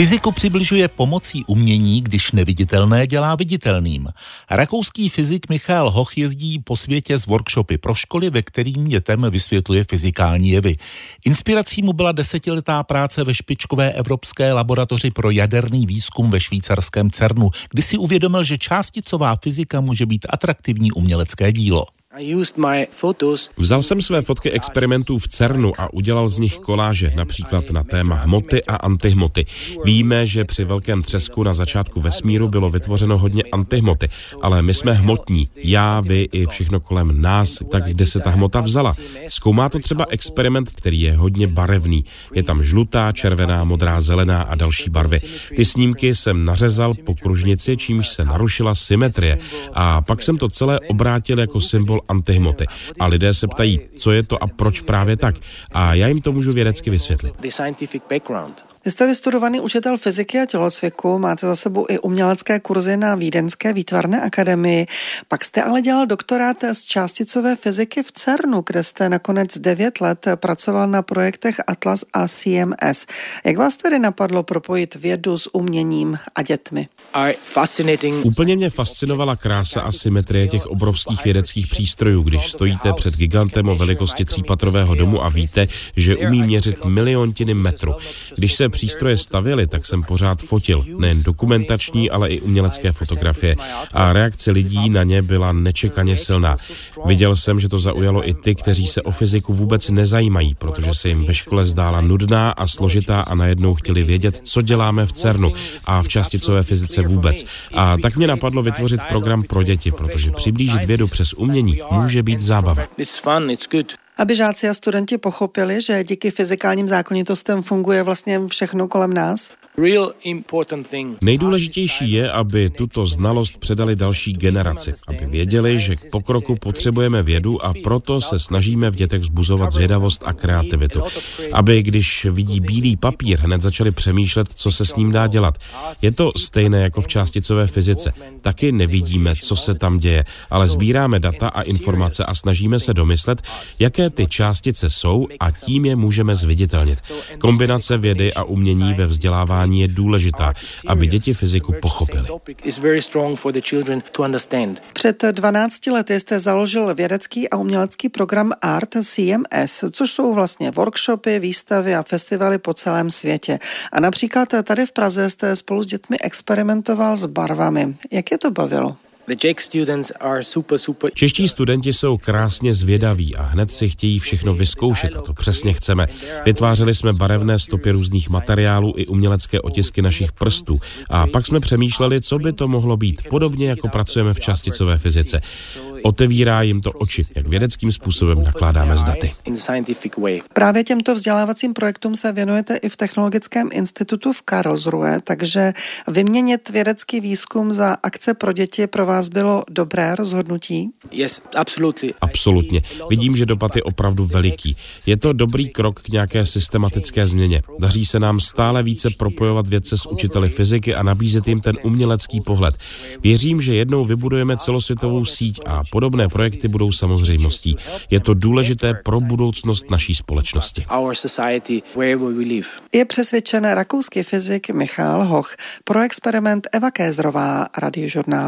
Fyziku přibližuje pomocí umění, když neviditelné dělá viditelným. Rakouský fyzik Michael Hoch jezdí po světě z workshopy pro školy, ve kterým dětem vysvětluje fyzikální jevy. Inspirací mu byla desetiletá práce ve špičkové evropské laboratoři pro jaderný výzkum ve švýcarském CERNu, kdy si uvědomil, že částicová fyzika může být atraktivní umělecké dílo. Vzal jsem své fotky experimentů v CERNu a udělal z nich koláže, například na téma hmoty a antihmoty. Víme, že při velkém třesku na začátku vesmíru bylo vytvořeno hodně antihmoty, ale my jsme hmotní, já, vy i všechno kolem nás, tak kde se ta hmota vzala. Zkoumá to třeba experiment, který je hodně barevný. Je tam žlutá, červená, modrá, zelená a další barvy. Ty snímky jsem nařezal po kružnici, čímž se narušila symetrie a pak jsem to celé obrátil jako symbol antihmoty. A lidé se ptají, co je to a proč právě tak. A já jim to můžu vědecky vysvětlit. Vy jste vystudovaný učitel fyziky a tělocviku, máte za sebou i umělecké kurzy na Vídeňské výtvarné akademii. Pak jste ale dělal doktorát z částicové fyziky v CERNu, kde jste nakonec 9 let pracoval na projektech Atlas a CMS. Jak vás tedy napadlo propojit vědu s uměním a dětmi? Úplně mě fascinovala krása a symetrie těch obrovských vědeckých přístrojů, když stojíte před gigantem o velikosti 3patrového domu a víte, že umí měřit miliontiny metru. Když se přístroje stavěly, tak jsem pořád fotil, nejen dokumentační, ale i umělecké fotografie. A reakce lidí na ně byla nečekaně silná. Viděl jsem, že to zaujalo i ty, kteří se o fyziku vůbec nezajímají, protože se jim ve škole zdála nudná a složitá a najednou chtěli vědět, co děláme v CERNu a v částicové fyzice vůbec. A tak mě napadlo vytvořit program pro děti, protože přiblížit vědu přes umění může být zábava. Aby žáci a studenti pochopili, že díky fyzikálním zákonitostem funguje vlastně všechno kolem nás? Nejdůležitější je, aby tuto znalost předali další generaci, aby věděli, že k pokroku potřebujeme vědu a proto se snažíme v dětech vzbuzovat zvědavost a kreativitu. Aby, když vidí bílý papír, hned začali přemýšlet, co se s ním dá dělat. Je to stejné jako v částicové fyzice. Taky nevidíme, co se tam děje, ale sbíráme data a informace a snažíme se domyslet, jaké ty částice jsou a tím je můžeme zviditelnit. Kombinace vědy a umění ve vzdělávání je důležitá, aby děti fyziku pochopily. Před 12 lety jste založil vědecký a umělecký program Art CMS, což jsou vlastně workshopy, výstavy a festivaly po celém světě. A například tady v Praze jste spolu s dětmi experimentoval s barvami. Jak je to bavilo? Čeští studenti jsou krásně zvědaví a hned si chtějí všechno vyzkoušet a to přesně chceme. Vytvářeli jsme barevné stopy různých materiálů i umělecké otisky našich prstů a pak jsme přemýšleli, co by to mohlo být, podobně jako pracujeme v částicové fyzice. Otevírá jim to oči, jak vědeckým způsobem nakládáme s daty. Právě těmto vzdělávacím projektům se věnujete i v Technologickém institutu v Karlsruhe, takže vyměnit vědecký výzkum za akce pro děti pro vás bylo dobré rozhodnutí? Absolutně. Vidím, že dopad je opravdu veliký. Je to dobrý krok k nějaké systematické změně. Daří se nám stále více propojovat vědce s učiteli fyziky a nabízet jim ten umělecký pohled. Věřím, že jednou vybudujeme celosvětovou síť a podobné projekty budou samozřejmostí. Je to důležité pro budoucnost naší společnosti. Je přesvědčen rakouský fyzik Michael Hoch. Pro experiment Eva Kézrová, Radiožurnál.